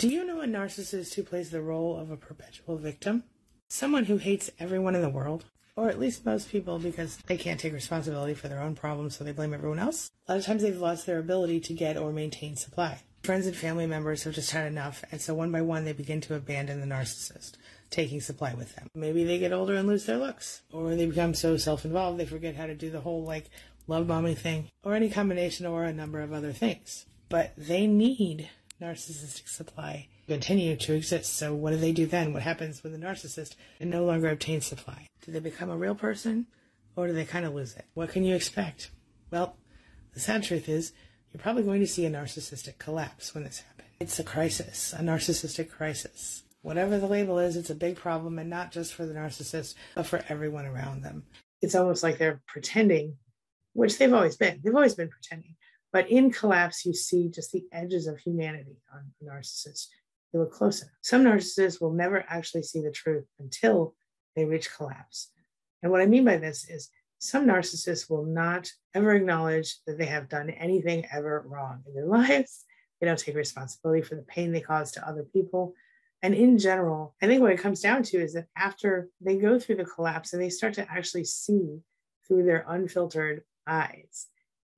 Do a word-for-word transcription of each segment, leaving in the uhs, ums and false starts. Do you know a narcissist who plays the role of a perpetual victim? Someone who hates everyone in the world, or at least most people, because they can't take responsibility for their own problems, so they blame everyone else. A lot of times they've lost their ability to get or maintain supply. Friends and family members have just had enough, and so one by one they begin to abandon the narcissist, taking supply with them. Maybe they get older and lose their looks, or they become so self-involved they forget how to do the whole, like, love mommy thing, or any combination or a number of other things. But they need narcissistic supply to continue to exist. So what do they do then? What happens when the narcissist no longer obtains supply? Do they become a real person, or do they kind of lose it? What can you expect? Well, the sad truth is, you're probably going to see a narcissistic collapse when this happens. It's a crisis, a narcissistic crisis. Whatever the label is, it's a big problem, and not just for the narcissist, but for everyone around them. It's almost like they're pretending, which they've always been. They've always been pretending. But in collapse, you see just the edges of humanity on the narcissist. You look close enough. Some narcissists will never actually see the truth until they reach collapse. And what I mean by this is, some narcissists will not ever acknowledge that they have done anything ever wrong in their lives. They don't take responsibility for the pain they cause to other people. And in general, I think what it comes down to is that after they go through the collapse and they start to actually see through their unfiltered eyes,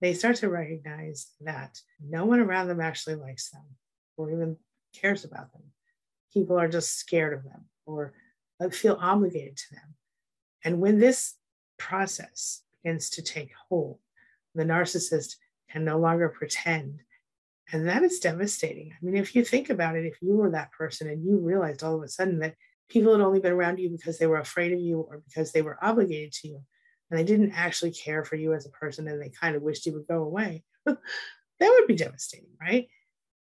they start to recognize that no one around them actually likes them or even cares about them. People are just scared of them or feel obligated to them. And when this process begins to take hold, the narcissist can no longer pretend. And that is devastating. I mean, if you think about it, if you were that person and you realized all of a sudden that people had only been around you because they were afraid of you or because they were obligated to you, and they didn't actually care for you as a person and they kind of wished you would go away, that would be devastating, right?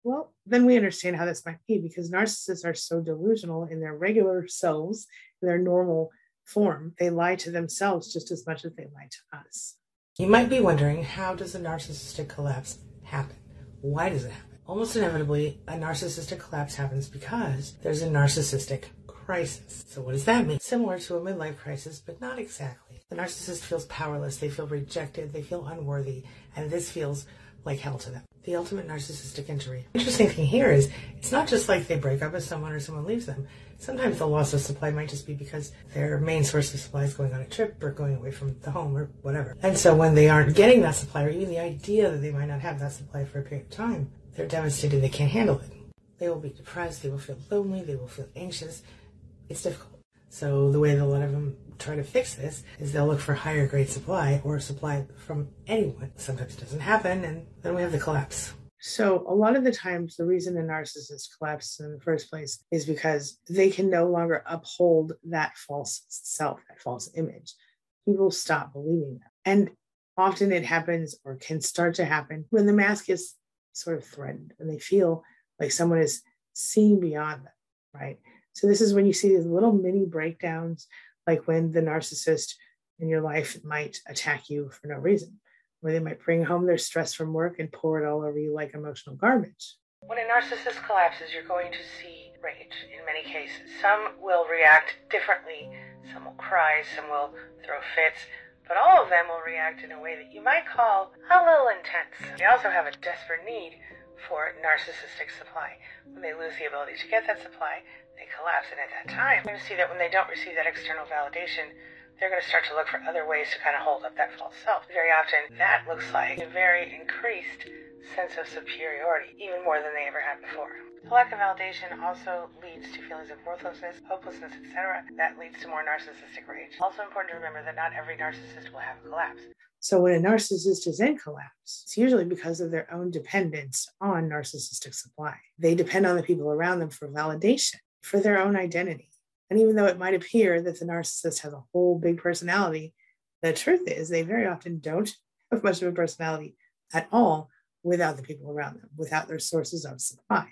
Well, then we understand how this might be, because narcissists are so delusional in their regular selves, in their normal form. They lie to themselves just as much as they lie to us. You might be wondering, how does a narcissistic collapse happen? Why does it happen? Almost inevitably, a narcissistic collapse happens because there's a narcissistic crisis. So what does that mean? Similar to a midlife crisis, but not exactly. The narcissist feels powerless, they feel rejected, they feel unworthy, and this feels like hell to them. The ultimate narcissistic injury. Interesting thing here is, it's not just like they break up with someone or someone leaves them. Sometimes the loss of supply might just be because their main source of supply is going on a trip or going away from the home or whatever. And so when they aren't getting that supply, or even the idea that they might not have that supply for a period of time, they're devastated, they can't handle it. They will be depressed, they will feel lonely, they will feel anxious. It's difficult. So the way that a lot of them try to fix this is they'll look for higher grade supply or supply from anyone. Sometimes it doesn't happen, and then we have the collapse. So a lot of the times the reason a narcissist collapses in the first place is because they can no longer uphold that false self, that false image. People stop believing them. And often it happens, or can start to happen, when the mask is sort of threatened and they feel like someone is seeing beyond them, right? So this is when you see these little mini breakdowns, like when the narcissist in your life might attack you for no reason, where they might bring home their stress from work and pour it all over you like emotional garbage. When a narcissist collapses, you're going to see rage in many cases. Some will react differently. Some will cry, some will throw fits, but all of them will react in a way that you might call a little intense. They also have a desperate need for narcissistic supply. When they lose the ability to get that supply, they collapse. And at that time, you're going to see that when they don't receive that external validation, they're going to start to look for other ways to kind of hold up that false self. Very often, that looks like a very increased sense of superiority, even more than they ever had before. The lack of validation also leads to feelings of worthlessness, hopelessness, et cetera. That leads to more narcissistic rage. Also important to remember that not every narcissist will have a collapse. So when a narcissist is in collapse, it's usually because of their own dependence on narcissistic supply. They depend on the people around them for validation, for their own identity. And even though it might appear that the narcissist has a whole big personality, the truth is they very often don't have much of a personality at all without the people around them, without their sources of supply.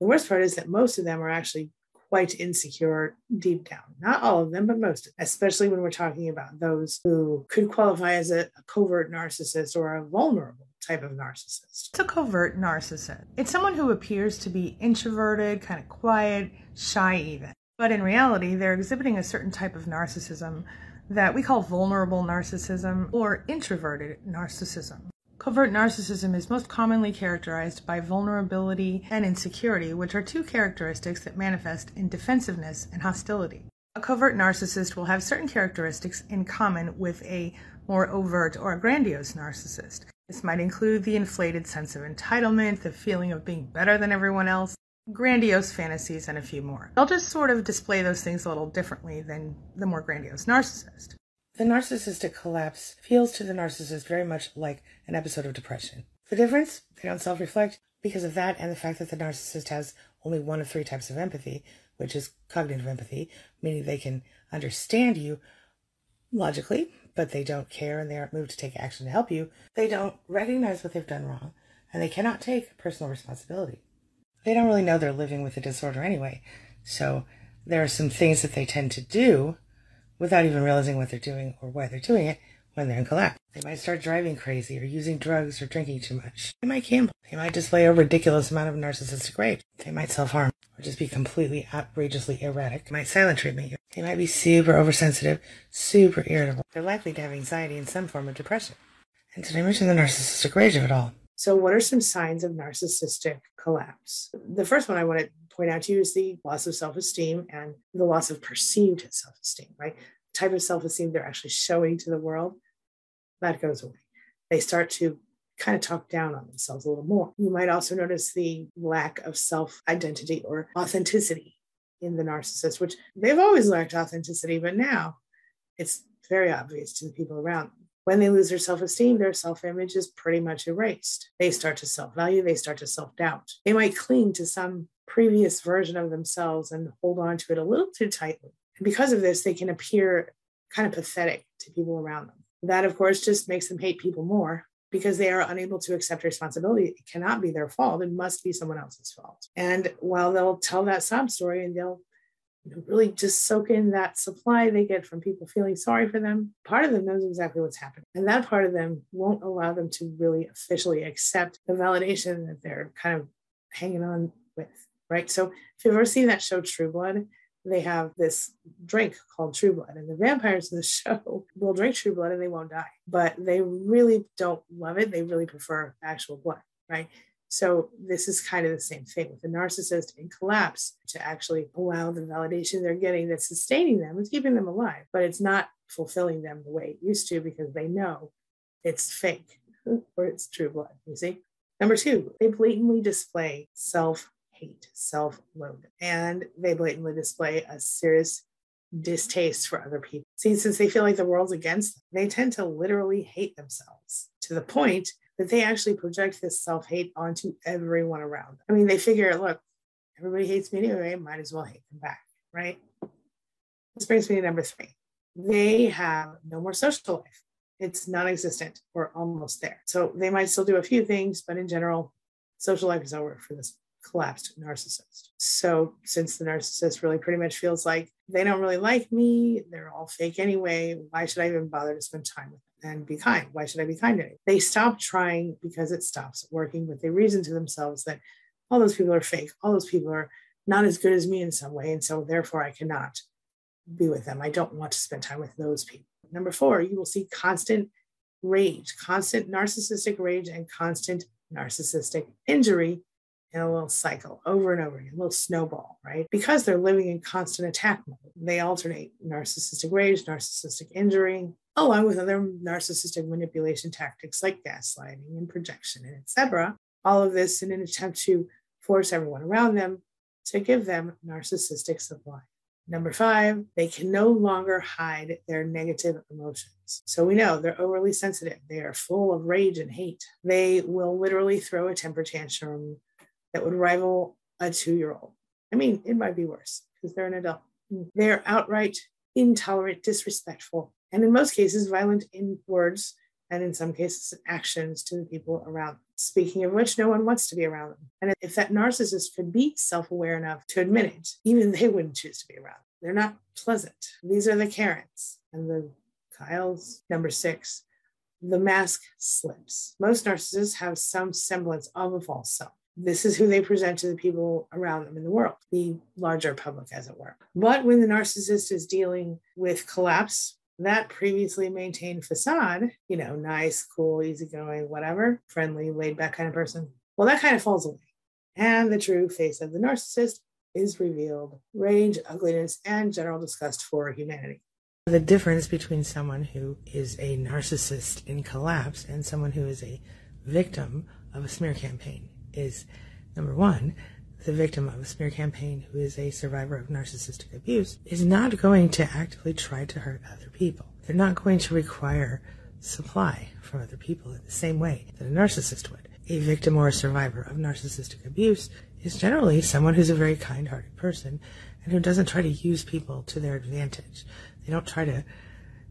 The worst part is that most of them are actually quite insecure deep down. Not all of them, but most, especially when we're talking about those who could qualify as a, a covert narcissist or a vulnerable type of narcissist. It's a covert narcissist. It's someone who appears to be introverted, kind of quiet, shy even. But in reality, they're exhibiting a certain type of narcissism that we call vulnerable narcissism or introverted narcissism. Covert narcissism is most commonly characterized by vulnerability and insecurity, which are two characteristics that manifest in defensiveness and hostility. A covert narcissist will have certain characteristics in common with a more overt or grandiose narcissist. This might include the inflated sense of entitlement, the feeling of being better than everyone else, grandiose fantasies, and a few more. They'll just sort of display those things a little differently than the more grandiose narcissist. The narcissistic collapse feels to the narcissist very much like an episode of depression. The difference? They don't self-reflect because of that and the fact that the narcissist has only one of three types of empathy, which is cognitive empathy, meaning they can understand you logically, but they don't care and they aren't moved to take action to help you. They don't recognize what they've done wrong, and they cannot take personal responsibility. They don't really know they're living with a disorder anyway, so there are some things that they tend to do without even realizing what they're doing or why they're doing it when they're in collapse. They might start driving crazy or using drugs or drinking too much. They might gamble. They might display a ridiculous amount of narcissistic rage. They might self-harm or just be completely outrageously erratic. They might silent treatment you. They might be super oversensitive, super irritable. They're likely to have anxiety and some form of depression. And did I mention the narcissistic rage of it all? So what are some signs of narcissistic collapse? The first one I want to point out to you is the loss of self-esteem and the loss of perceived self-esteem, right? The type of self-esteem they're actually showing to the world, that goes away. They start to kind of talk down on themselves a little more. You might also notice the lack of self-identity or authenticity in the narcissist, which they've always lacked authenticity, but now it's very obvious to the people around them. When they lose their self-esteem, their self-image is pretty much erased. They start to self-value, they start to self-doubt. They might cling to some previous version of themselves and hold on to it a little too tightly. And because of this, they can appear kind of pathetic to people around them. That, of course, just makes them hate people more because they are unable to accept responsibility. It cannot be their fault. It must be someone else's fault. And while they'll tell that sob story and they'll really just soak in that supply they get from people feeling sorry for them, part of them knows exactly what's happening. And that part of them won't allow them to really officially accept the validation that they're kind of hanging on with, right? So if you've ever seen that show True Blood, they have this drink called True Blood, and the vampires in the show will drink True Blood and they won't die, but they really don't love it. They really prefer actual blood, right? So this is kind of the same thing with the narcissist in collapse, to actually allow the validation they're getting that's sustaining them, it's keeping them alive, but it's not fulfilling them the way it used to because they know it's fake or it's true blood, you see? Number two, they blatantly display self-hate, self-loathing, and they blatantly display a serious distaste for other people. See, since they feel like the world's against them, they tend to literally hate themselves to the point that they actually project this self-hate onto everyone around them. I mean, they figure, look, everybody hates me anyway, might as well hate them back, right? This brings me to number three. They have no more social life. It's non-existent or almost there. So they might still do a few things, but in general, social life is over for this collapsed narcissist. So since the narcissist really pretty much feels like they don't really like me, they're all fake anyway, why should I even bother to spend time with them and be kind? Why should I be kind to them? They stop trying because it stops working, but they reason to themselves that all those people are fake. All those people are not as good as me in some way. And so therefore I cannot be with them. I don't want to spend time with those people. Number four, you will see constant rage, constant narcissistic rage and constant narcissistic injury in a little cycle over and over again, a little snowball, right? Because they're living in constant attack mode. They alternate narcissistic rage, narcissistic injury, along with other narcissistic manipulation tactics like gaslighting and projection and et cetera. All of this in an attempt to force everyone around them to give them narcissistic supply. Number five, they can no longer hide their negative emotions. So we know they're overly sensitive. They are full of rage and hate. They will literally throw a temper tantrum that would rival a two-year-old. I mean, it might be worse because they're an adult. They're outright intolerant, disrespectful, and in most cases, violent in words and in some cases, actions to the people around them. Speaking of which, no one wants to be around them. And if that narcissist could be self-aware enough to admit it, even they wouldn't choose to be around them. They're not pleasant. These are the Karens and the Kyles. Number six, the mask slips. Most narcissists have some semblance of a false self. This is who they present to the people around them in the world, the larger public, as it were. But when the narcissist is dealing with collapse, That previously maintained facade, you know, nice, cool, easygoing, whatever, friendly, laid back kind of person, well, that kind of falls away. And the true face of the narcissist is revealed: rage, ugliness, and general disgust for humanity. The difference between someone who is a narcissist in collapse and someone who is a victim of a smear campaign is, number one, the victim of a smear campaign who is a survivor of narcissistic abuse is not going to actively try to hurt other people. They're not going to require supply from other people in the same way that a narcissist would. A victim or a survivor of narcissistic abuse is generally someone who's a very kind-hearted person and who doesn't try to use people to their advantage. They don't try to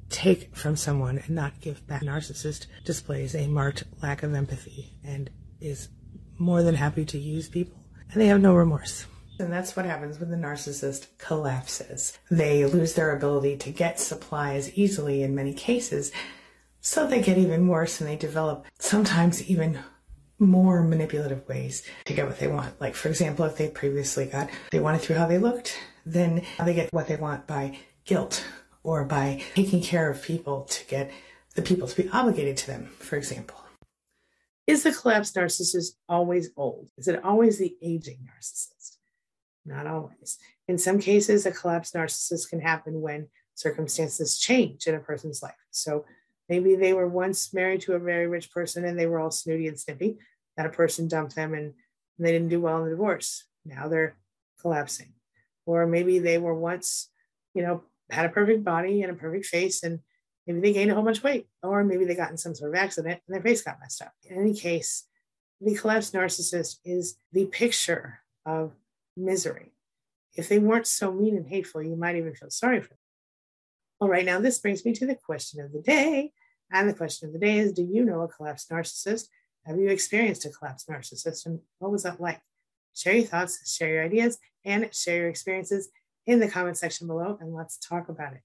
take from someone and not give back. A narcissist displays a marked lack of empathy and is more than happy to use people, and they have no remorse. And that's what happens when the narcissist collapses. They lose their ability to get supplies easily in many cases, so they get even worse and they develop sometimes even more manipulative ways to get what they want. Like, for example, if they previously got, they wanted through how they looked, then they get what they want by guilt or by taking care of people to get the people to be obligated to them, for example. Is the collapsed narcissist always old? Is it always the aging narcissist? Not always. In some cases, a collapsed narcissist can happen when circumstances change in a person's life. So maybe they were once married to a very rich person and they were all snooty and snippy. That a person dumped them and they didn't do well in the divorce. Now they're collapsing. Or maybe they were once, you know, had a perfect body and a perfect face, and maybe they gained a whole bunch of weight, or maybe they got in some sort of accident and their face got messed up. In any case, the collapsed narcissist is the picture of misery. If they weren't so mean and hateful, you might even feel sorry for them. All right, now this brings me to the question of the day. And the question of the day is, do you know a collapsed narcissist? Have you experienced a collapsed narcissist? And what was that like? Share your thoughts, share your ideas, and share your experiences in the comment section below, and let's talk about it.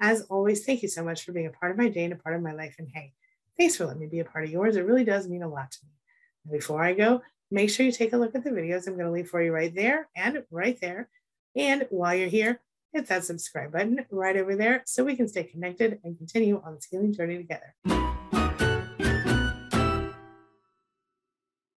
As always, thank you so much for being a part of my day and a part of my life. And hey, thanks for letting me be a part of yours. It really does mean a lot to me. And before I go, make sure you take a look at the videos I'm going to leave for you right there and right there. And while you're here, hit that subscribe button right over there so we can stay connected and continue on this healing journey together.